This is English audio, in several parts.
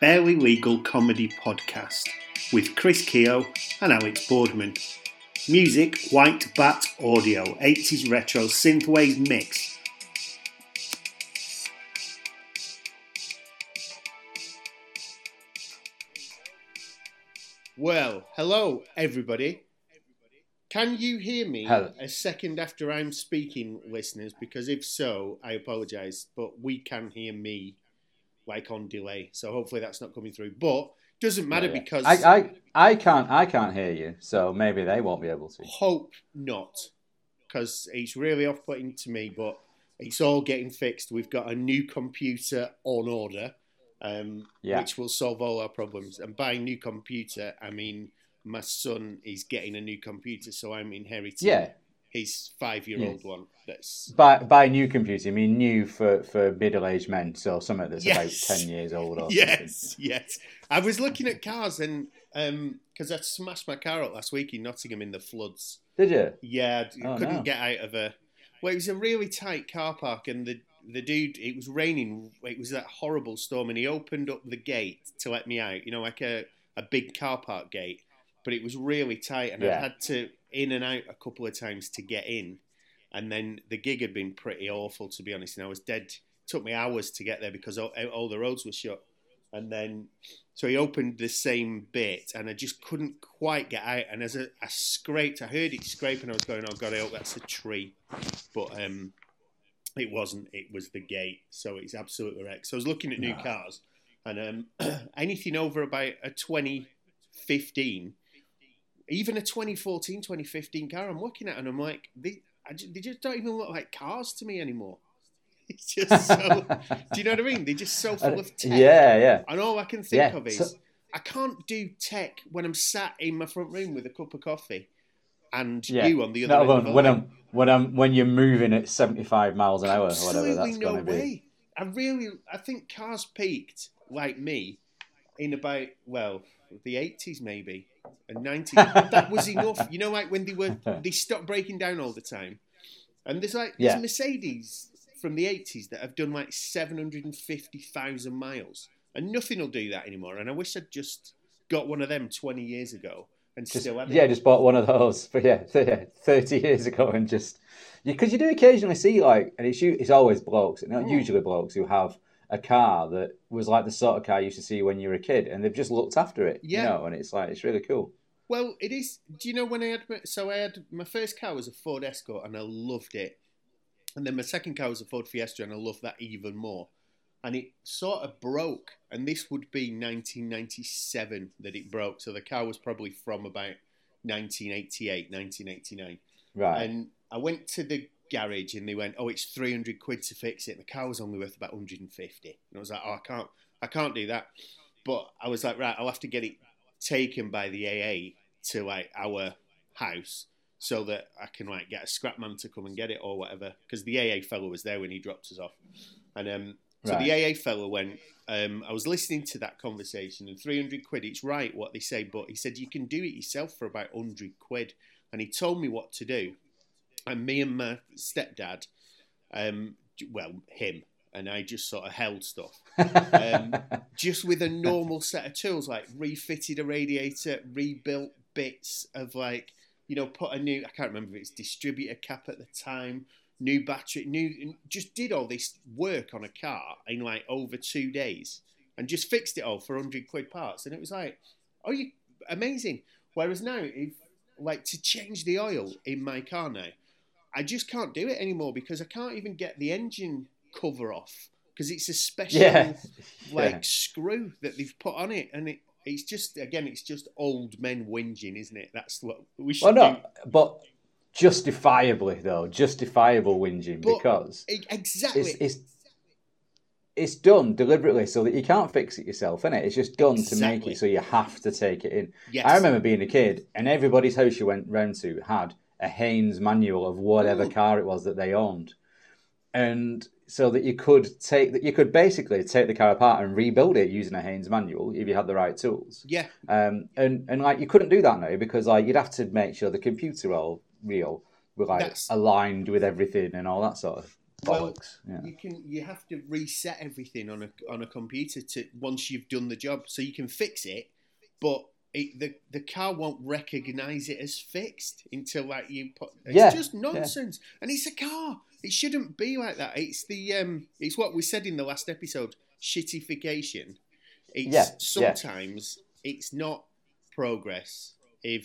Barely Legal Comedy Podcast with Chris Keogh and Alex Boardman. Music, White Bat Audio, 80s Retro Synthwave Mix. Well, hello everybody. Can you hear me a second after I'm speaking, listeners? Because if so, I apologise, but we can hear me like on delay. So hopefully that's not coming through. But doesn't matter because I can't hear you, so maybe they won't be able to. Hope not, because it's really off-putting to me, but it's all getting fixed. We've got a new computer on order. Which will solve all our problems. And by new computer, I mean my son is getting a new computer, so I'm inheriting his 5-year-old one. That's... By new computer, I mean new for middle-aged men, so something that's about 10 years old or something. Yes. I was looking at cars, and because I smashed my car up last week in Nottingham in the floods. Did you? Yeah, I couldn't get out of a... Well, it was a really tight car park, and the dude, it was raining, it was that horrible storm, and he opened up the gate to let me out, you know, like a big car park gate, but it was really tight, and I had to in and out a couple of times to get in, and then the gig had been pretty awful, to be honest, and I was dead. It took me hours to get there because all the roads were shut, and then, so he opened the same bit, and I just couldn't quite get out, and as I scraped, I heard it scrape, and I was going, oh God, I hope that's a tree, but, it wasn't. It was the gate. So it's absolutely wrecked. So I was looking at new cars, and anything over about a 2015, even a 2014, 2015 car, I'm looking at, and I'm like, they just don't even look like cars to me anymore. It's just so. Do you know what I mean? They're just so full of tech. Yeah, yeah. And all I can think of is I can't do tech when I'm sat in my front room with a cup of coffee, and you on the other end of the line. When you're moving at 75 miles an hour, absolutely, or whatever that's going to be. I think cars peaked, like me, in about, the 80s maybe, and 90s. But that was enough. You know, like when they stopped breaking down all the time. And there's there's Mercedes from the 80s that have done like 750,000 miles. And nothing will do that anymore. And I wish I'd just got one of them 20 years ago. Just bought one of those for 30 years ago, and just because you do occasionally see and it's always blokes, usually blokes who have a car that was like the sort of car you used to see when you were a kid, and they've just looked after it, and it's like it's really cool. Well, it is. Do you know when I had my first car was a Ford Escort, and I loved it, and then my second car was a Ford Fiesta, and I loved that even more. And it sort of broke, and this would be 1997 that it broke. So the car was probably from about 1988, 1989. Right. And I went to the garage, and they went, "Oh, it's £300 to fix it." And the car was only worth about 150. And I was like, "Oh, I can't do that." But I was like, "Right, I'll have to get it taken by the AA to our house so that I can get a scrap man to come and get it or whatever," because the AA fellow was there when he dropped us off, and So the AA fellow went, I was listening to that conversation, and £300, it's right what they say, but he said, you can do it yourself for about £100. And he told me what to do. And me and my stepdad, him, and I just sort of held stuff. Just with a normal set of tools, like refitted a radiator, rebuilt bits of put a new, I can't remember if it's distributor cap at the time, new battery, just did all this work on a car in over 2 days, and just fixed it all for £100 parts. And it was you amazing. Whereas now, if, to change the oil in my car now, I just can't do it anymore because I can't even get the engine cover off because it's a special screw that they've put on it, and it's just old men whinging, isn't it? That's what we should do. But. Justifiable whinging, but because it's done deliberately so that you can't fix it yourself, innit? It's just done to make it so you have to take it in. Yes. I remember being a kid, and everybody's house you went round to had a Haynes manual of whatever car it was that they owned, and so that you could basically take the car apart and rebuild it using a Haynes manual if you had the right tools. Yeah, you couldn't do that now because you'd have to make sure the computer all. Real, aligned with everything and all that sort of bollocks. Well, yeah. You have to reset everything on a computer to once you've done the job, so you can fix it, but the car won't recognise it as fixed until like you put. It's just nonsense, and it's a car. It shouldn't be like that. It's the it's what we said in the last episode. Shittification. It's sometimes it's not progress. I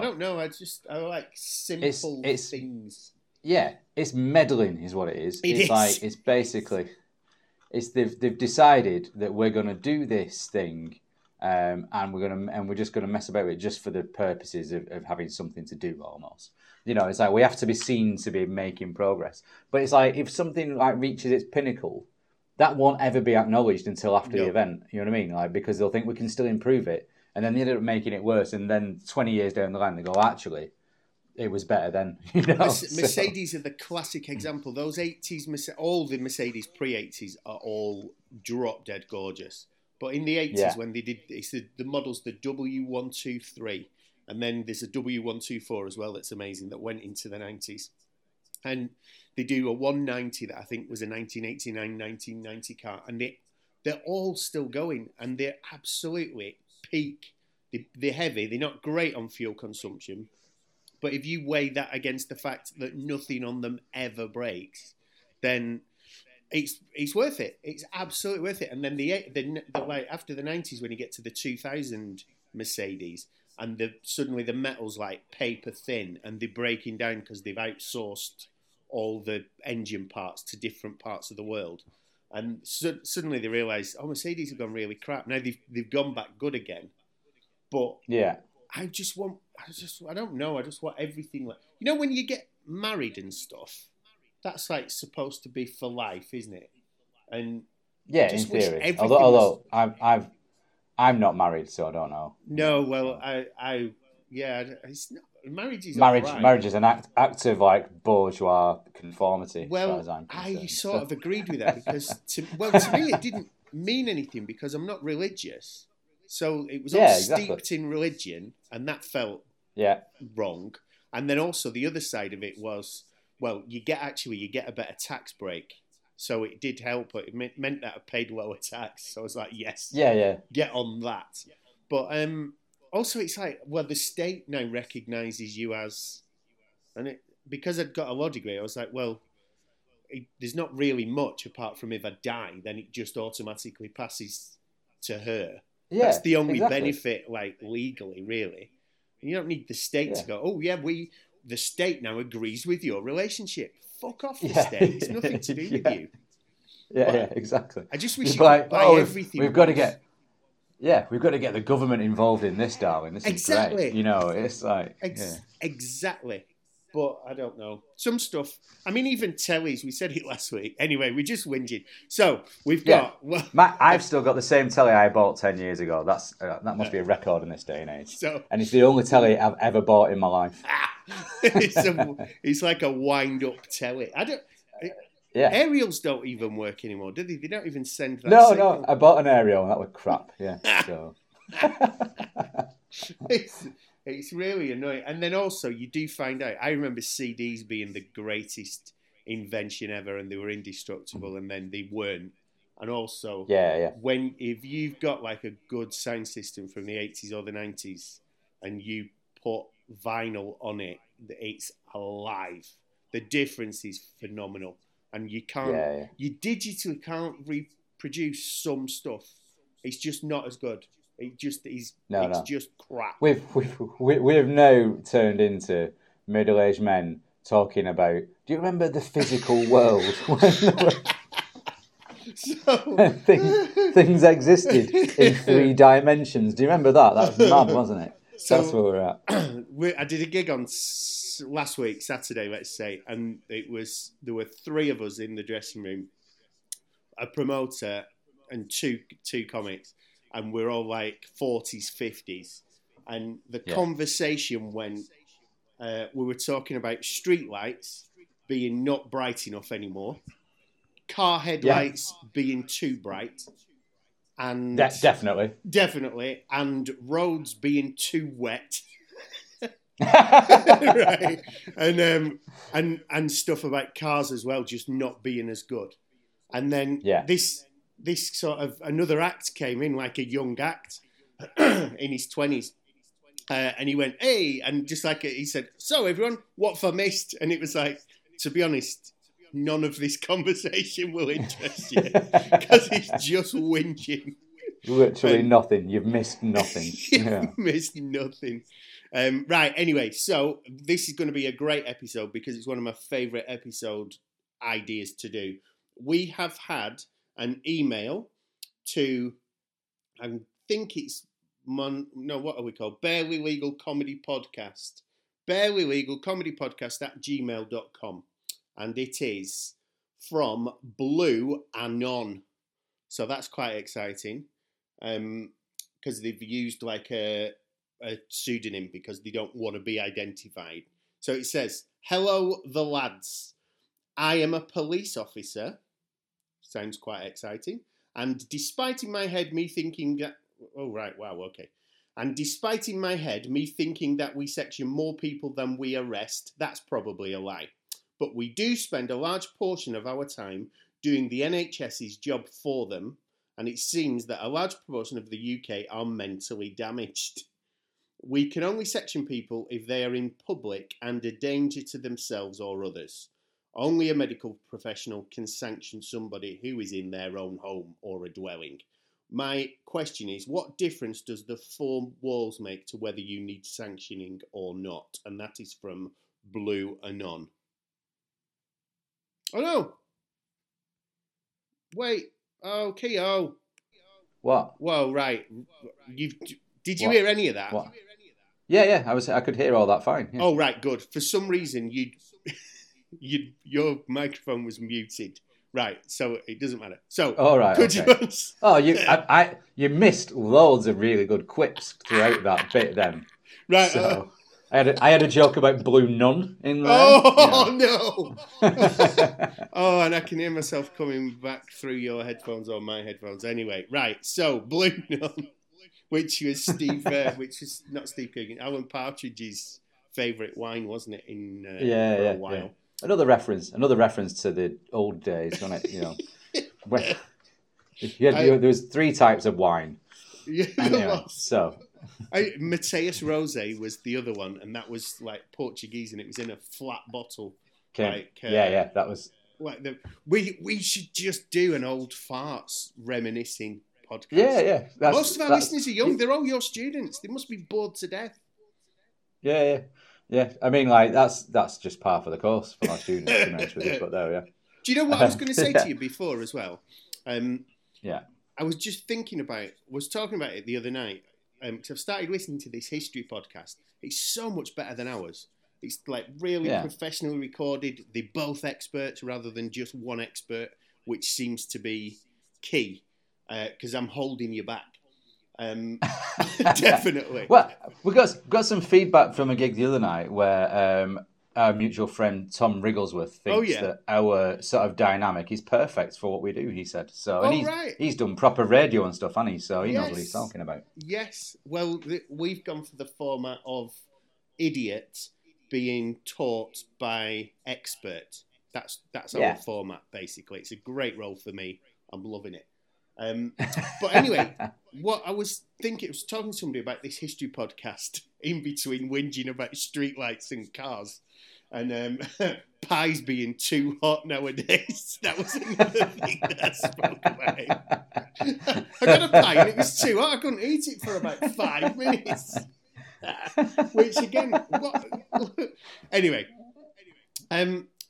don't know. I like simple things. Yeah, it's meddling is what it is. It's like it's basically they've decided that we're going to do this thing, and we're just going to mess about it just for the purposes of having something to do almost. You know, it's like we have to be seen to be making progress. But it's like if something like reaches its pinnacle, that won't ever be acknowledged until after the event. You know what I mean? Like because they'll think we can still improve it, and then they end up making it worse. And then 20 years down the line, they go actually. It was better then. You know? Mercedes are the classic example. Those 80s, all the Mercedes pre-80s are all drop-dead gorgeous. But in the 80s when they did, it's the models, the W123, and then there's a W124 as well that's amazing that went into the 90s. And they do a 190 that I think was a 1989, 1990 car, and they're all still going, and they're absolutely peak. They're heavy. They're not great on fuel consumption. But if you weigh that against the fact that nothing on them ever breaks, then it's worth it. It's absolutely worth it. And then the after the 90s, when you get to the 2000 Mercedes, and suddenly the metal's like paper thin, and they're breaking down because they've outsourced all the engine parts to different parts of the world. And suddenly they realise, oh, Mercedes have gone really crap. Now they've gone back good again. But I don't know. I just want everything like, you know, when you get married and stuff, that's like supposed to be for life, isn't it? And yeah, in theory. Although I'm not married, so I don't know. No, well, it's not marriage. Marriage is an act of like bourgeois conformity. Well, as I'm concerned, I sort of agreed with that because to me it didn't mean anything because I'm not religious. So it was all steeped in religion, and that felt wrong. And then also the other side of it was, well, you get a better tax break. So it did help, but it meant that I paid lower tax. So I was like, yes, get on that. But also it's like, well, the state now recognises you as, and because I'd got a law degree, I was like, well, there's not really much apart from if I die, then it just automatically passes to her. Yeah, that's the only benefit, like legally, really. You don't need the state to go, oh, yeah, the state now agrees with your relationship. Fuck off, the state. It's nothing to do with you. Yeah, but exactly. I just wish you could buy everything. We've got to get the government involved in this, darling. This is great. You know, it's like... Exactly. But I don't know. Some stuff. I mean, even tellies. We said it last week. Anyway, we just whinged. So we've got. Well, I've still got the same telly I bought 10 years ago. That must be a record in this day and age. So, and it's the only telly I've ever bought in my life. It's like a wind-up telly. Aerials don't even work anymore, do they? They don't even send that. No. I bought an aerial and that was crap. Yeah. So. It's really annoying. And then also you do find out, I remember CDs being the greatest invention ever and they were indestructible and then they weren't. And also if you've got like a good sound system from the 80s or the 90s and you put vinyl on it, it's alive. The difference is phenomenal. And you can't, you digitally can't reproduce some stuff. It's just not as good. It just is. It's just crap. We've now turned into middle-aged men talking about. Do you remember the physical world when things existed in three dimensions? Do you remember that? That was mad, wasn't it? So, that's where we're at. I did a gig on last week, Saturday, let's say, and there were three of us in the dressing room, a promoter and two comics. And we're all like 40s, 50s. And the conversation went, we were talking about streetlights being not bright enough anymore, car headlights being too bright, and definitely, and roads being too wet. Right? And stuff about cars as well, just not being as good. And then this sort of another act came in, like a young act in his 20s. And he went, hey, and just like he said, so everyone, what have I missed? And it was like, to be honest, none of this conversation will interest you because it's just whinging. Literally nothing. You've missed nothing. Missed nothing. Anyway, so this is going to be a great episode because it's one of my favourite episode ideas to do. We have had an email to, I think it's, what are we called? Barely Legal Comedy Podcast. Barely Legal Comedy Podcast at gmail.com. And it is from Blue Anon. So that's quite exciting because they've used like a pseudonym because they don't want to be identified. So it says, hello, the lads. I am a police officer. Sounds quite exciting. And despite in my head me thinking that... Oh, right. Wow. Okay. And despite in my head, me thinking that we section more people than we arrest, that's probably a lie. But we do spend a large portion of our time doing the NHS's job for them. And it seems that a large proportion of the UK are mentally damaged. We can only section people if they are in public and a danger to themselves or others. Only a medical professional can sanction somebody who is in their own home or a dwelling. My question is, what difference does the four walls make to whether you need sanctioning or not? And that is from Blue Anon. Oh, no. Wait. Oh, Keogh. What? Whoa, right. Did you hear any of that? What? Yeah. I could hear all that fine. Yeah. Oh, right. Good. For some reason, your microphone was muted. Right, so it doesn't matter. So, you? Oh, you missed loads of really good quips throughout that bit. Then, right? So, I had a joke about Blue Nun in there. No! Oh, and I can hear myself coming back through your headphones or my headphones. Anyway, right. So, Blue Nun, which was not Steve Coogan, Alan Partridge's favourite wine, wasn't it? A while. Yeah. Another reference to the old days, wasn't it? You know, there was three types of wine. Yeah, Mateus Rose was the other one, and that was like Portuguese, and it was in a flat bottle. Okay. That was. Like we should just do an old farts reminiscing podcast. Yeah. Most of our listeners are young; they're all your students. They must be bored to death. Yeah. Yeah, I mean, like that's just par for the course for our students. To be honest with you, but there we are. Do you know what I was going to say to you before as well? I was just thinking about, talking about it the other night. Because I've started listening to this history podcast. It's so much better than ours. It's like really professionally recorded. They're both experts rather than just one expert, which seems to be key. Because I'm holding you back. Definitely. Well, we got some feedback from a gig the other night where our mutual friend Tom Wrigglesworth thinks that our sort of dynamic is perfect for what we do. He said so, and he's done proper radio and stuff, hasn't he? So he knows what he's talking about. Yes. Well, we've gone for the format of idiot being taught by expert. That's our format basically. It's a great role for me. I'm loving it. But anyway, what I was thinking, I was talking to somebody about this history podcast in between whinging about streetlights and cars and pies being too hot nowadays. That was another thing that I spoke about. I got a pie and it was too hot. I couldn't eat it for about 5 minutes. Which again, anyway.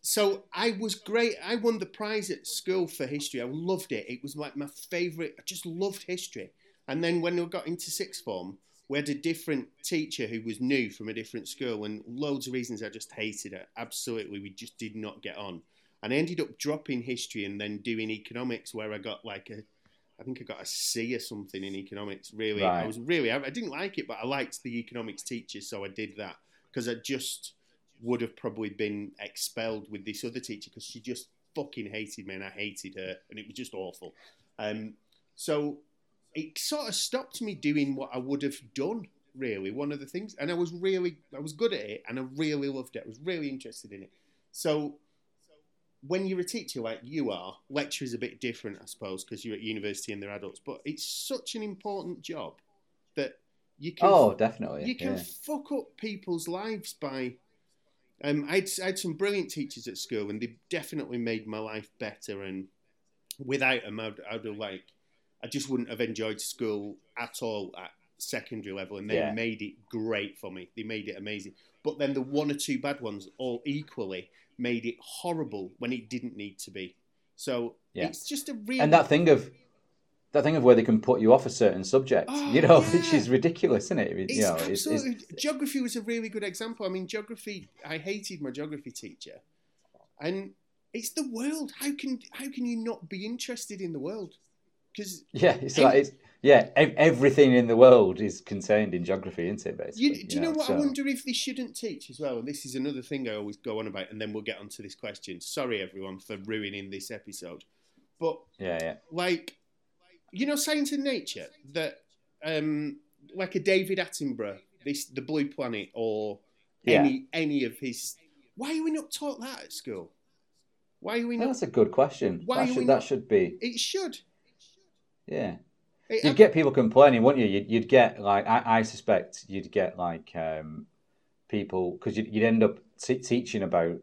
So I was great. I won the prize at school for history. I loved it. It was like my favourite. I just loved history. And then when we got into sixth form, we had a different teacher who was new from a different school and loads of reasons I just hated her. Absolutely. We just did not get on. And I ended up dropping history and then doing economics where I got I got a C or something in economics. Really, right. I didn't like it, but I liked the economics teacher. So I did that because I just... would have probably been expelled with this other teacher because she just fucking hated me and I hated her and it was just awful. So it sort of stopped me doing what I would have done really one of the things. And I was good at it, and I really loved it. I was really interested in it. So when you're a teacher like you are, lecture is a bit different, I suppose, because you're at university and they're adults. But it's such an important job that you can... Oh, definitely. You can fuck up people's lives by... I had some brilliant teachers at school, and they definitely made my life better. And without them, I just wouldn't have enjoyed school at all at secondary level. And they made it great for me. They made it amazing. But then the one or two bad ones, all equally, made it horrible when it didn't need to be. So it's just a real... And that thing of where they can put you off a certain subject, which is ridiculous, isn't it? It's absolutely... Geography was a really good example. I mean, geography, I hated my geography teacher. And it's the world. How can you not be interested in the world? Because everything in the world is contained in geography, isn't it, basically? I wonder if they shouldn't teach as well, and this is another thing I always go on about, and then we'll get onto this question. Sorry, everyone, for ruining this episode. But, Science and Nature, that like a David Attenborough, the Blue Planet, or any of his... Why are we not taught that at school? Why are we not... That's a good question. It should. Yeah. You'd get people complaining, wouldn't you? You'd get, like, I suspect you'd get, like, people... Because you'd end up teaching about,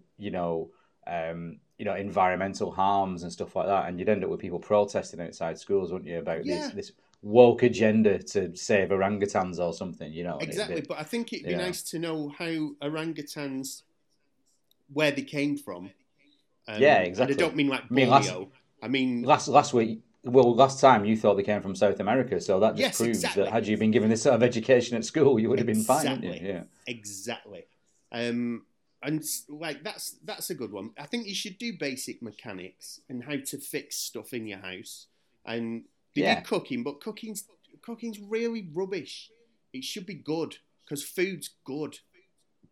environmental harms and stuff like that, and you'd end up with people protesting outside schools, wouldn't you, about this woke agenda to save orangutans or something, Exactly, but I think it'd be nice to know how orangutans... where they came from. Exactly. And I don't mean, like, Borneo. Last time you thought they came from South America, so that just proves that had you been given this sort of education at school, you would have been fine, wouldn't you? Yeah. Exactly. That's a good one. I think you should do basic mechanics and how to fix stuff in your house. And they do cooking, but cooking's really rubbish. It should be good because food's good.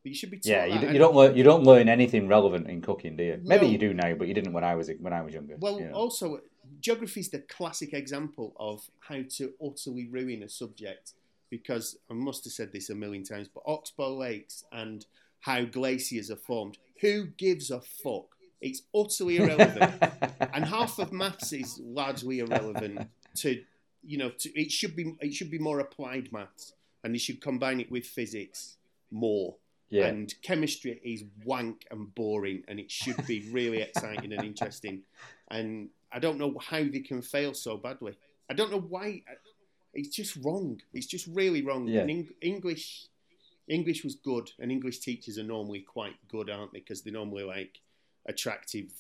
But you should be taught you don't learn anything relevant in cooking, do you? No. Maybe you do now, but you didn't when I was younger. Well, also, geography is the classic example of how to utterly ruin a subject, because I must have said this a million times, but Oxbow Lakes and how glaciers are formed. Who gives a fuck? It's utterly irrelevant, and half of maths is largely irrelevant. It should be more applied maths, and you should combine it with physics more. Yeah. And chemistry is wank and boring, and it should be really exciting and interesting. And I don't know how they can fail so badly. I don't know why. It's just wrong. It's just really wrong. Yeah. And English was good, and English teachers are normally quite good, aren't they? Because they're normally, like, attractive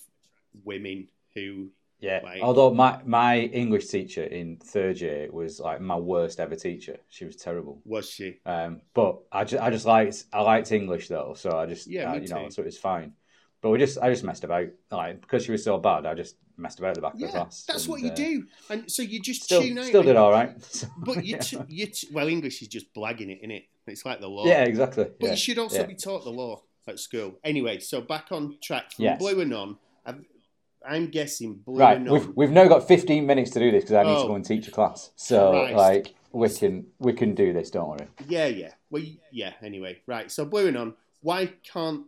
women who... Yeah, like, although my English teacher in third year was, like, my worst ever teacher. She was terrible. Was she? But I liked English though, so I just so it was fine. But I just messed about, like, because she was so bad. I just messed about at the back of the class. That's what you do, and so you just tune out. Still did all right. But English is just blagging it, isn't it? It's like the law. Yeah, exactly. But you should also be taught the law at school. Anyway, so back on track from Blue Anon. I'm guessing Blue Nun. We've now got 15 minutes to do this because I need to go and teach a class. So, Christ. Like, we can do this, don't worry. Yeah. Well, anyway. Right, so Blue Nun, why can't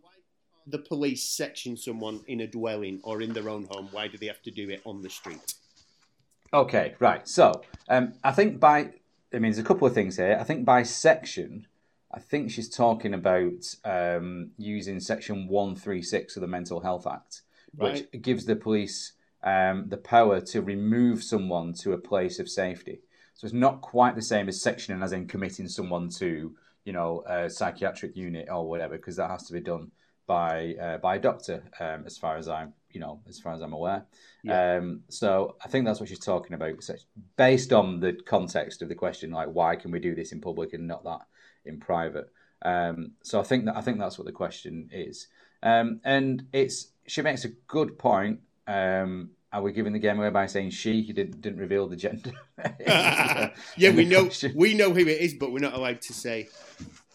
the police section someone in a dwelling or in their own home? Why do they have to do it on the street? Okay, right. So, I think there's a couple of things here. I think by section, I think she's talking about using Section 136 of the Mental Health Act. Right. Which gives the police the power to remove someone to a place of safety. So it's not quite the same as sectioning, as in committing someone to, a psychiatric unit or whatever, because that has to be done by a doctor, as far as I'm aware. Yeah. So I think that's what she's talking about, based on the context of the question, like, why can we do this in public and not that in private? So I think that's what the question is, and it's. She makes a good point. Are we giving the game away by saying she? You didn't reveal the gender. We know who it is, but we're not allowed to say.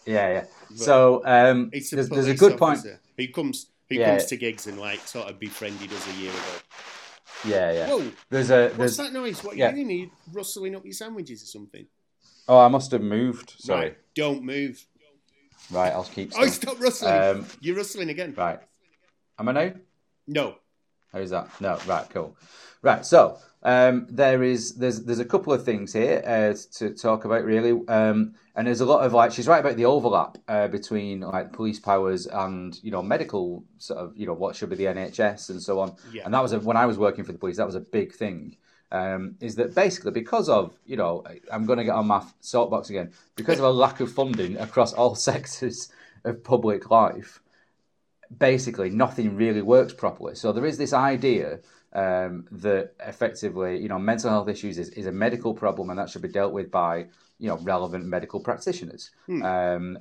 Yeah. But so there's a good point. He comes to gigs and, like, sort of befriended us a year ago. Yeah. Whoa, what's that noise? What are you doing? Are you rustling up your sandwiches or something? Oh, I must have moved. Sorry. Right. Don't move. Right, I'll keep still. Oh, stop rustling. You're rustling again. Right. Am I now? No. How's that? No. Right, cool. Right, so there's a couple of things here to talk about, really. And there's a lot of, like, she's right about the overlap between, like, police powers and, you know, medical sort of, you know, what should be the NHS and so on. Yeah. And that was, when I was working for the police, that was a big thing. Is that basically because of, you know, I'm going to get on my soapbox again, because of a lack of funding across all sectors of public life, basically nothing really works properly. So there is this idea that effectively, you know, mental health issues is a medical problem and that should be dealt with by, you know, relevant medical practitioners. And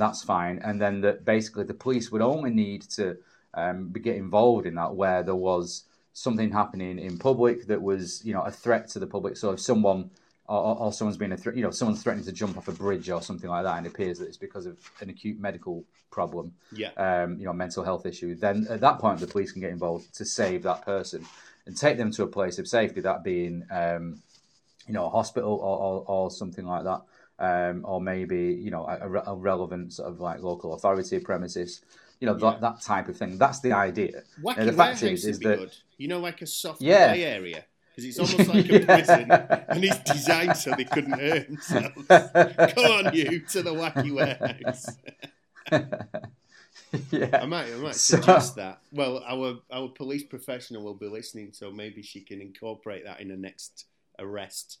that's fine. And then that basically the police would only need to get involved in that where there was something happening in public that was, you know, a threat to the public. So if someone or someone's been a threat, you know, someone's threatening to jump off a bridge or something like that, and it appears that it's because of an acute medical problem, you know, mental health issue, then at that point the police can get involved to save that person and take them to a place of safety, that being, you know, a hospital or something like that, or maybe, you know, a relevant sort of like local authority premises. You know, that type of thing. That's the idea. Wacky and the fact is that good. You know, like a soft play area, because it's almost like a prison, and it's designed so they couldn't hurt themselves. Come on, you, to the wacky warehouse. I might suggest that. Well, our police professional will be listening, so maybe she can incorporate that in the next arrest.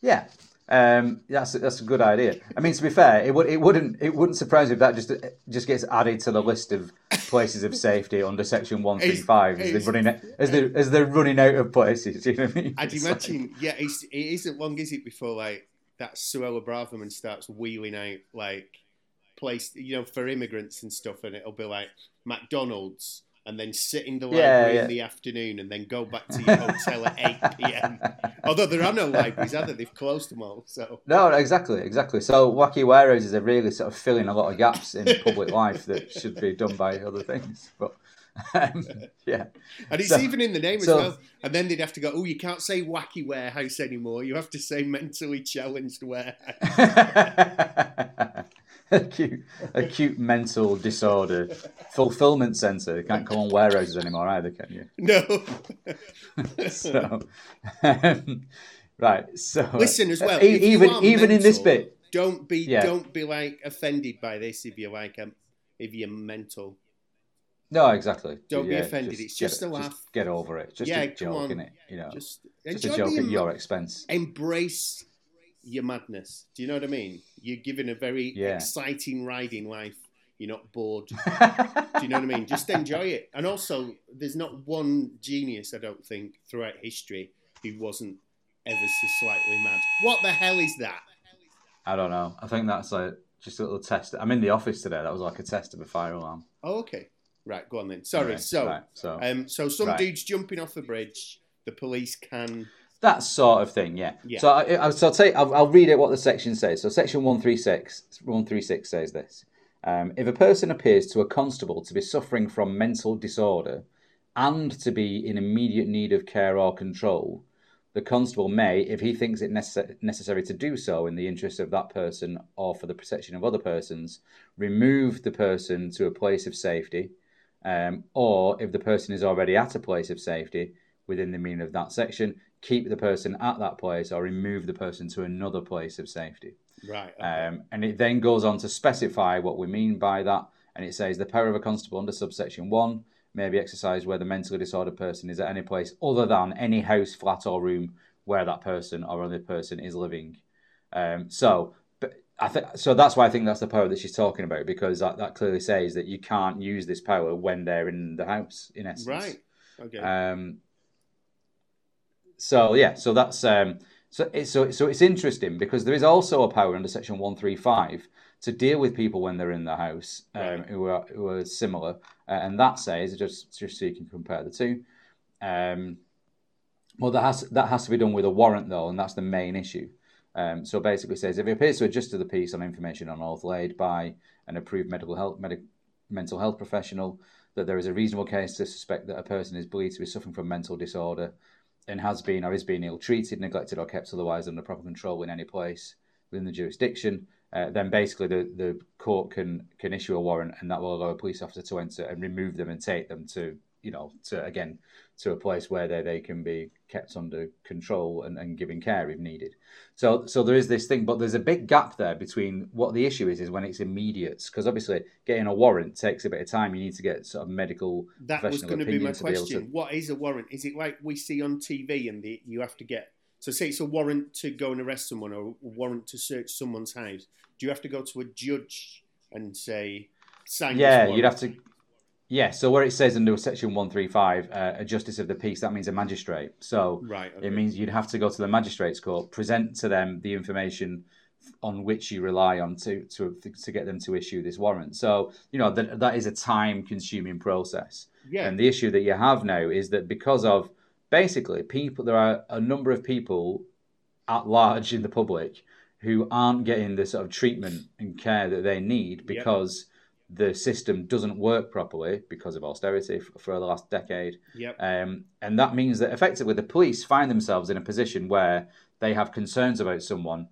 Yeah. That's a good idea. I mean, to be fair, it wouldn't surprise me if that just gets added to the list of places of safety under Section 135 as they're running out of places. Do you know what I mean? I'd imagine, like... it isn't long, is it, before like that Suella Braverman starts wheeling out like place, you know, for immigrants and stuff, and it'll be like McDonald's. And then sit in the library in the afternoon and then go back to your hotel at 8 p.m. Although there are no libraries, are there? They've closed them all. So no, exactly. So wacky warehouses are really sort of filling a lot of gaps in public life that should be done by other things. But And it's even in the name as well. And then they'd have to go, oh, you can't say wacky warehouse anymore. You have to say mentally challenged warehouse. Acute mental disorder fulfillment centre. Can't come on warehouses anymore either, can you? No. So listen as well. Even mental, in this bit, don't be like offended by this if you're like if you're mental. No, exactly. Don't be offended. It's just a laugh. Just get over it. Just a joke, innit? You know, just a joke at your expense. Embrace your madness. Do you know what I mean? You're given a very exciting ride in life. You're not bored. Do you know what I mean? Just enjoy it. And also, there's not one genius, I don't think, throughout history who wasn't ever so slightly mad. What the hell is that? I don't know. I think that's like just a little test. I'm in the office today. That was like a test of a fire alarm. Oh, okay. Right, go on then. Sorry. Right, so some dude's jumping off a bridge. The police can... That sort of thing, yeah. So I'll read it what the section says. So Section 136 says this. If a person appears to a constable to be suffering from mental disorder and to be in immediate need of care or control, the constable may, if he thinks it necessary to do so in the interest of that person or for the protection of other persons, remove the person to a place of safety, or if the person is already at a place of safety within the meaning of that section, keep the person at that place or remove the person to another place of safety. Right. Okay. And it then goes on to specify what we mean by that. And it says the power of a constable under subsection 1 may be exercised where the mentally disordered person is at any place other than any house, flat or room where that person or other person is living. So that's why I think that's the power that she's talking about, because that clearly says that you can't use this power when they're in the house, in essence. Right. Okay. So that's so it's interesting because there is also a power under Section 135 to deal with people when they're in the house who are similar, and that says just so you can compare the two. Well, that has to be done with a warrant though, and that's the main issue. So basically, it says if it appears to adjust to the piece on information on oath laid by an approved mental health professional that there is a reasonable case to suspect that a person is believed to be suffering from mental disorder. and has been or is being ill-treated, neglected or kept otherwise under proper control in any place within the jurisdiction, then basically the court can issue a warrant, and that will allow a police officer to enter and remove them and take them to, you know, to again, to a place where they can be kept under control and given care if needed. So there is this thing, but there's a big gap there between what the issue is when it's immediate, because obviously getting a warrant takes a bit of time. You need to get sort of medical that professional opinion. That was going to be my question. What is a warrant? Is it like we see on TV and you have to get... So say it's a warrant to go and arrest someone or a warrant to search someone's house. Do you have to go to a judge and say, sign this warrant? Yeah, you'd have to... Yeah, so where it says under Section 135, a justice of the peace, that means a magistrate. So right, okay. It means you'd have to go to the magistrate's court, present to them the information on which you rely on to get them to issue this warrant. So, you know, that is a time-consuming process. Yeah. And the issue that you have now is that because of, basically, there are a number of people at large in the public who aren't getting the sort of treatment and care that they need because... Yep. The system doesn't work properly because of austerity for the last decade. Yep. And that means that effectively the police find themselves in a position where they have concerns about someone,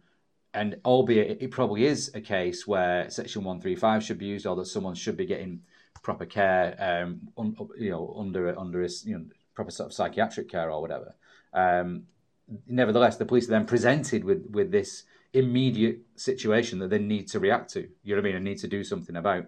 and albeit it probably is a case where Section 135 should be used or that someone should be getting proper care, under proper sort of psychiatric care or whatever. Nevertheless, the police are then presented with this immediate situation that they need to react to, you know what I mean, and need to do something about.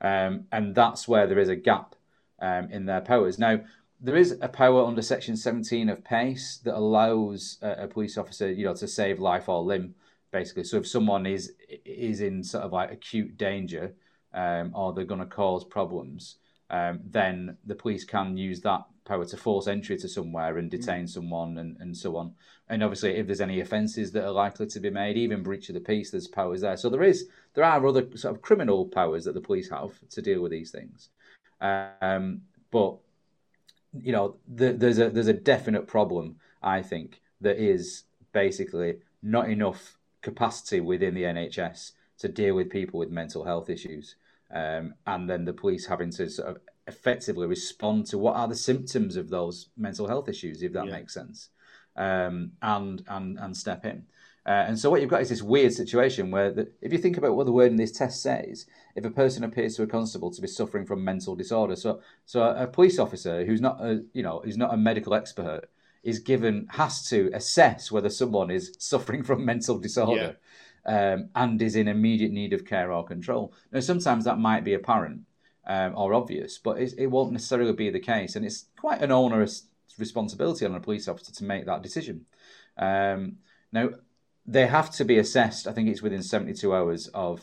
And that's where there is a gap in their powers. Now, there is a power under Section 17 of PACE that allows a police officer, you know, to save life or limb, basically. So if someone is in sort of like acute danger or they're going to cause problems, then the police can use that power to force entry to somewhere and detain someone and so on. And obviously, if there's any offences that are likely to be made, even breach of the peace, there's powers there. So there are other sort of criminal powers that the police have to deal with these things. But, you know, there's a definite problem, I think, that is basically not enough capacity within the NHS to deal with people with mental health issues. And then the police having to sort of effectively respond to what are the symptoms of those mental health issues, if that makes sense, and step in. And so what you've got is this weird situation where if you think about what the word in this test says, if a person appears to a constable to be suffering from mental disorder, so a police officer who's not a medical expert is has to assess whether someone is suffering from mental disorder and is in immediate need of care or control. Now, sometimes that might be apparent. Or obvious, but it won't necessarily be the case, and it's quite an onerous responsibility on a police officer to make that decision. Now, they have to be assessed. I think it's within 72 hours or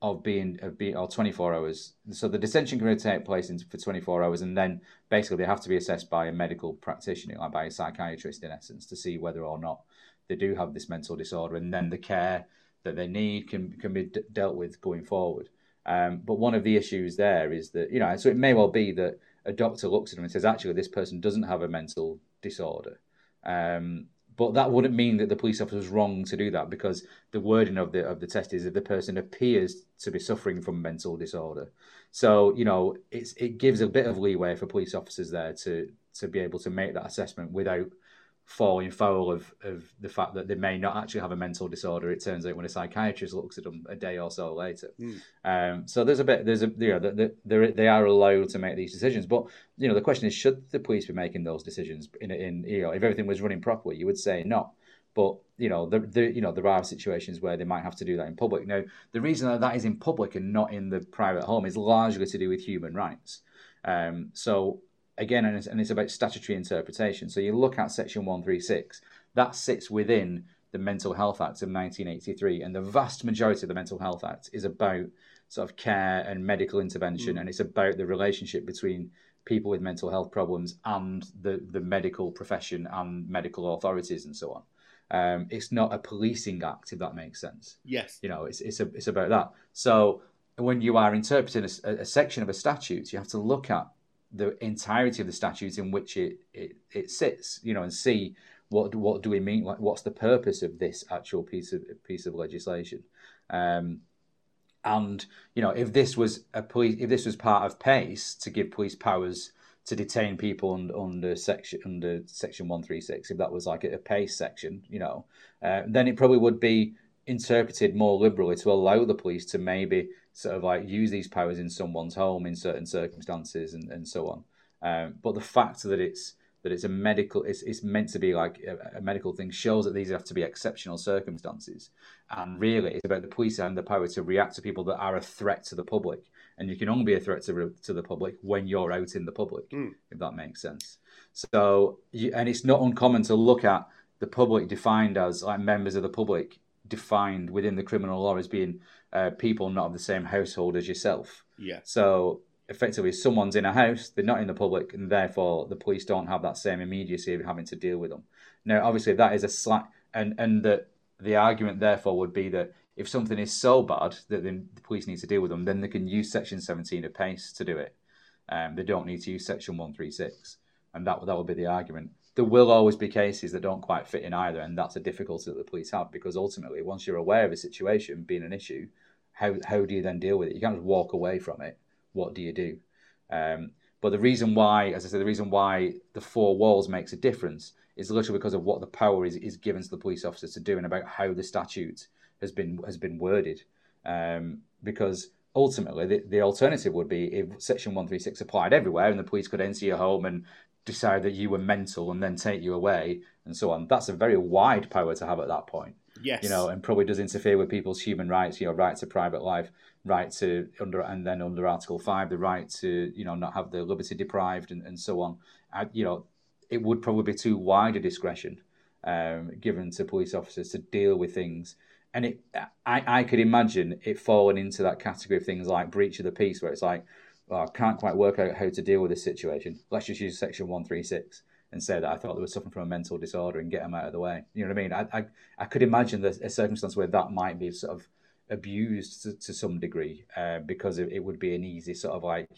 24 hours. So the detention can take place for 24 hours, and then basically they have to be assessed by a medical practitioner, like by a psychiatrist, in essence, to see whether or not they do have this mental disorder, and then the care that they need can be dealt with going forward. But one of the issues there is that, you know, so it may well be that a doctor looks at them and says, actually, this person doesn't have a mental disorder. But that wouldn't mean that the police officer was wrong to do that, because the wording of the test is if the person appears to be suffering from mental disorder. So, you know, it gives a bit of leeway for police officers there to be able to make that assessment without falling foul of the fact that they may not actually have a mental disorder, it turns out, when a psychiatrist looks at them a day or so later. So they are allowed to make these decisions, but, you know, the question is, should the police be making those decisions? In you know, if everything was running properly, you would say not, but, you know, there are situations where they might have to do that in public. Now, the reason that is in public and not in the private home is largely to do with human rights. So again, and it's about statutory interpretation. So you look at Section 136, that sits within the Mental Health Act of 1983, and the vast majority of the Mental Health Act is about sort of care and medical intervention, and it's about the relationship between people with mental health problems and the medical profession and medical authorities and so on. It's not a policing act, if that makes sense. Yes. You know, it's about that. So when you are interpreting a section of a statute, you have to look at the entirety of the statute in which it sits, you know, and see what do we mean? Like, what's the purpose of this actual piece of legislation? And, you know, if this was part of PACE to give police powers to detain people under section 136, if that was like a PACE section, you know, then it probably would be interpreted more liberally to allow the police to maybe sort of like use these powers in someone's home in certain circumstances and so on. But the fact that it's a medical, it's meant to be like a medical thing, shows that these have to be exceptional circumstances. And really, it's about the police and the power to react to people that are a threat to the public. And you can only be a threat to the public when you're out in the public, if that makes sense. So, and it's not uncommon to look at the public defined as, like, members of the public defined within the criminal law as being people not of the same household as yourself. Yeah. So effectively, someone's in a house, they're not in the public, and therefore the police don't have that same immediacy of having to deal with them. Now, obviously, that is a slack, and the argument, therefore, would be that if something is so bad that the police need to deal with them, then they can use Section 17 of PACE to do it. They don't need to use Section 136, and that would be the argument. There will always be cases that don't quite fit in either, and that's a difficulty that the police have, because ultimately, once you're aware of a situation being an issue, how do you then deal with it? You can't just walk away from it. What do you do? But the reason why, as I said, the reason why the four walls makes a difference is literally because of what the power is given to the police officers to do, and about how the statute has been worded. Because ultimately, the alternative would be if Section 136 applied everywhere, and the police could enter your home and decide that you were mental and then take you away and so on. That's a very wide power to have at that point. Yes, you know, and probably does interfere with people's human rights, you know, right to private life, right to under Article 5, the right to, you know, not have their liberty deprived and so on. You know, it would probably be too wide a discretion given to police officers to deal with things. And I could imagine it falling into that category of things like breach of the peace, where it's like, well, I can't quite work out how to deal with this situation. Let's just use Section 136. And say that I thought they were suffering from a mental disorder and get them out of the way. You know what I mean? I could imagine a circumstance where that might be sort of abused to some degree, because it would be an easy sort of like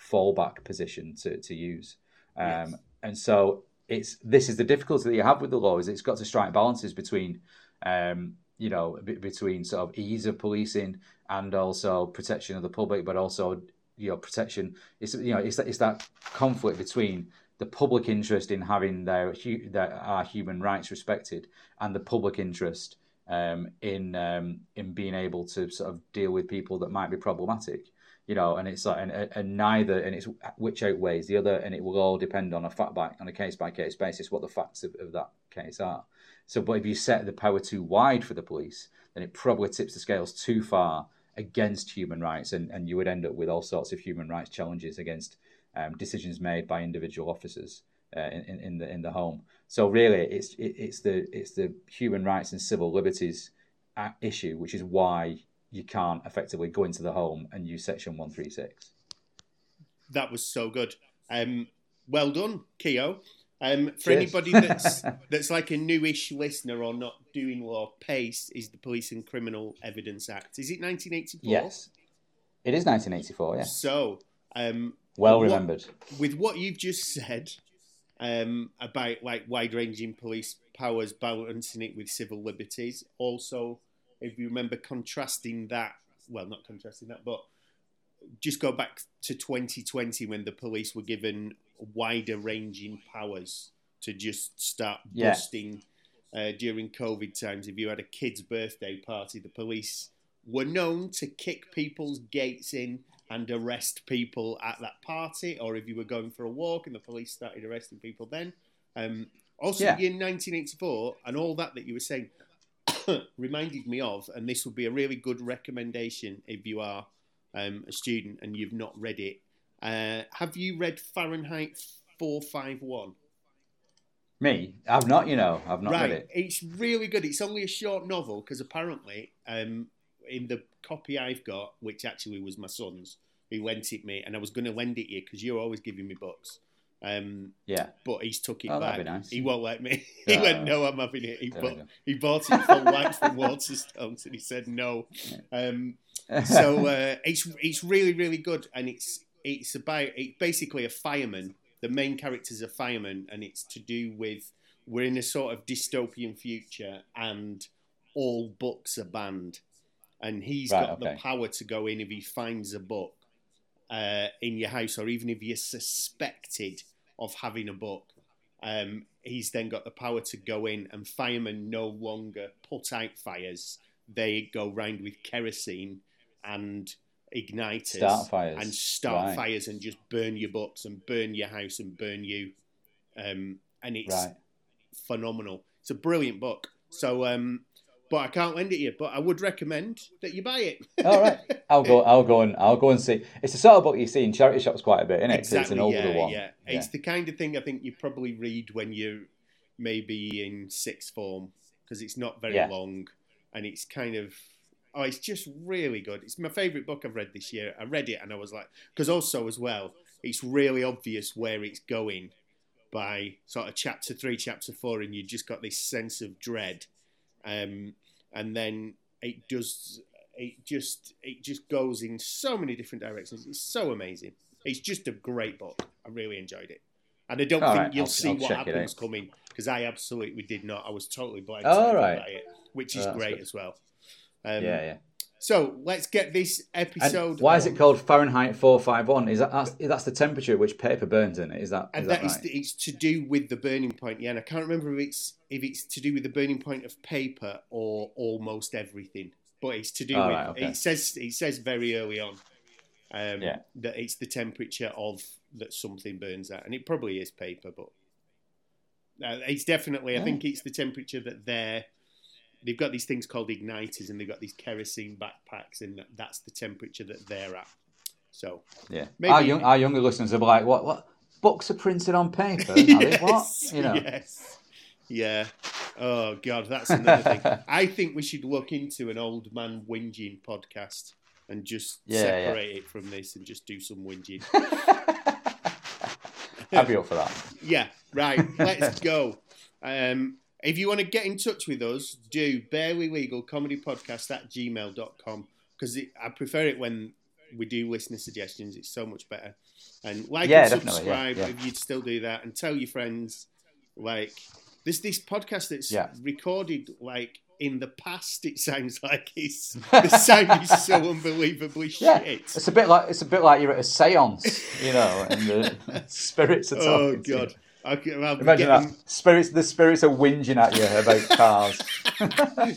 fallback position to use. Yes. And so this is the difficulty that you have with the law, is it's got to strike balances between, you know, between sort of ease of policing and also protection of the public, but also, you know, protection. It's that conflict between the public interest in having our human rights respected, and the public interest in being able to sort of deal with people that might be problematic, you know. And it's like it's which outweighs the other, and it will all depend on a case by case basis what the facts of that case are. So, but if you set the power too wide for the police, then it probably tips the scales too far against human rights, and you would end up with all sorts of human rights challenges against decisions made by individual officers in the home. So really, it's the human rights and civil liberties issue, which is why you can't effectively go into the home and use Section 136. That was so good. Well done, Keogh. For anybody that's like a newish listener or not doing law, PACE is the Police and Criminal Evidence Act. Is it 1984? Yes, it is 1984. Yeah. So. Well remembered. With what you've just said about like wide-ranging police powers, balancing it with civil liberties, also, if you remember but just go back to 2020 when the police were given wider-ranging powers to just start busting during COVID times. If you had a kid's birthday party, the police were known to kick people's gates in and arrest people at that party, or if you were going for a walk and the police started arresting people then. In 1984, and all that you were saying reminded me of, and this would be a really good recommendation if you are a student and you've not read it. Have you read Fahrenheit 451? Me? I've not, you know. I've not read it. It's really good. It's only a short novel, because apparently... in the copy I've got, which actually was my son's, who lent it me, and I was going to lend it you because you're always giving me books. But he's took it back. That'd be nice. He won't let me. He went, no, I'm having it. He bought it for life from Waterstones, and he said no. It's really, really good, and it's basically a fireman. The main character's a fireman, and it's to do with we're in a sort of dystopian future, and all books are banned. And he's got the power to go in if he finds a book in your house, or even if you're suspected of having a book, he's then got the power to go in, and firemen no longer put out fires. They go round with kerosene and igniters. Start fires and just burn your books and burn your house and burn you. And it's phenomenal. It's a brilliant book. So, but I can't lend it you, but I would recommend that you buy it. All right. I'll go and see. It's the sort of book you see in charity shops quite a bit, isn't it? Exactly, it's an older one. Yeah. It's the kind of thing I think you probably read when you're maybe in sixth form, because it's not very long, and it's kind of, it's just really good. It's my favourite book I've read this year. I read it and I was like, because also as well, it's really obvious where it's going by sort of chapter 3, chapter 4, and you just got this sense of dread. And then it just goes in so many different directions. It's so amazing. It's just a great book. I really enjoyed it. And I don't think you'll see what happens coming, because I absolutely did not. I was totally blindsided by it, which is great as well. So let's get this episode. And why is it called Fahrenheit 451? Is that's the temperature at which paper burns in it? It's to do with the burning point. Yeah, and I can't remember if it's to do with the burning point of paper or almost everything, but it's to do with. Right, okay. It says very early on that it's the temperature of that something burns at, and it probably is paper, but it's definitely. I think it's the temperature that They've got these things called igniters, and they've got these kerosene backpacks, and that's the temperature that they're at. So, maybe our younger listeners are like, "What books are printed on paper?" Oh God, that's another thing. I think we should look into an old man whinging podcast and just separate it from this and just do some whinging. I'd be up for that. Yeah, right. Let's go. If you want to get in touch with us, do barelylegalcomedypodcast@gmail.com, because I prefer it when we do listener suggestions. It's so much better. And and subscribe if you'd still do that, and tell your friends. Like, there's this podcast that's recorded like in the past. It sounds like the sound is so unbelievably shit. It's a bit like you're at a séance, and the spirits are talking. Oh God. Okay, well, imagine that. The spirits are whinging at you about cars.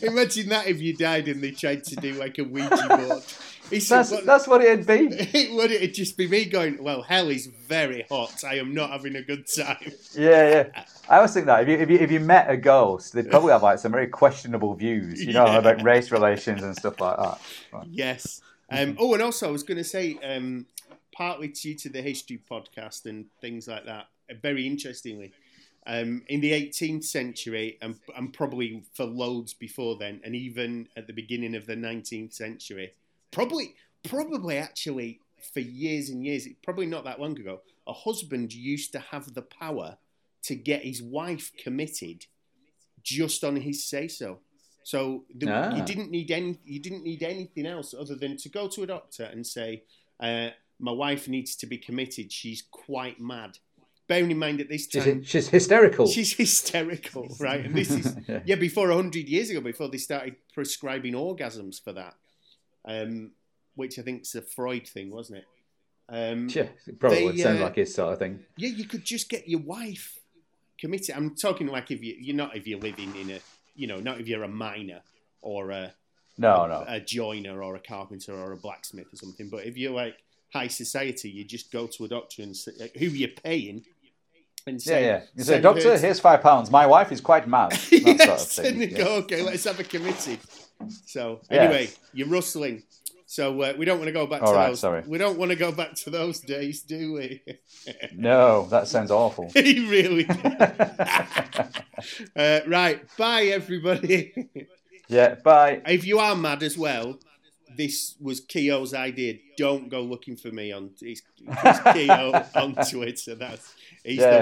Imagine that if you died and they tried to do like a Ouija board. That's what it'd be. It'd just be me going, well, hell is very hot. I am not having a good time. Yeah. I always think that if you met a ghost, they'd probably have like some very questionable views, about race relations and stuff like that. Right. Yes. And also I was going to say, partly due to the history podcast and things like that, very interestingly, in the 18th century, and probably for loads before then, and even at the beginning of the 19th century, probably actually for years and years, probably not that long ago, a husband used to have the power to get his wife committed just on his say-so. So you didn't need anything else other than to go to a doctor and say, my wife needs to be committed. She's quite mad. Bearing in mind at this time... She's hysterical. She's hysterical, right? And this is, before 100 years ago, before they started prescribing orgasms for that, which I think is a Freud thing, wasn't it? It sounds like his sort of thing. Yeah, you could just get your wife committed. I'm talking like if you're living in a... not if you're a miner or a joiner or a carpenter or a blacksmith or something, but if you're like high society, you just go to a doctor and say, who you're paying, and say, You say, doctor, here's £5. My wife is quite mad. That sort of thing. And they go, okay, let's have a committee. So anyway, you're rustling. So we don't want to go back to those. Sorry. We don't want to go back to those days, do we? No, that sounds awful. He really does. Right, bye everybody. Yeah, bye. If you are mad as well, this was Keogh's idea. Don't go looking for me on. It's Keogh on Twitter.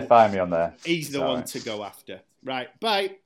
Find me on there. He's the one to go after. Right, bye.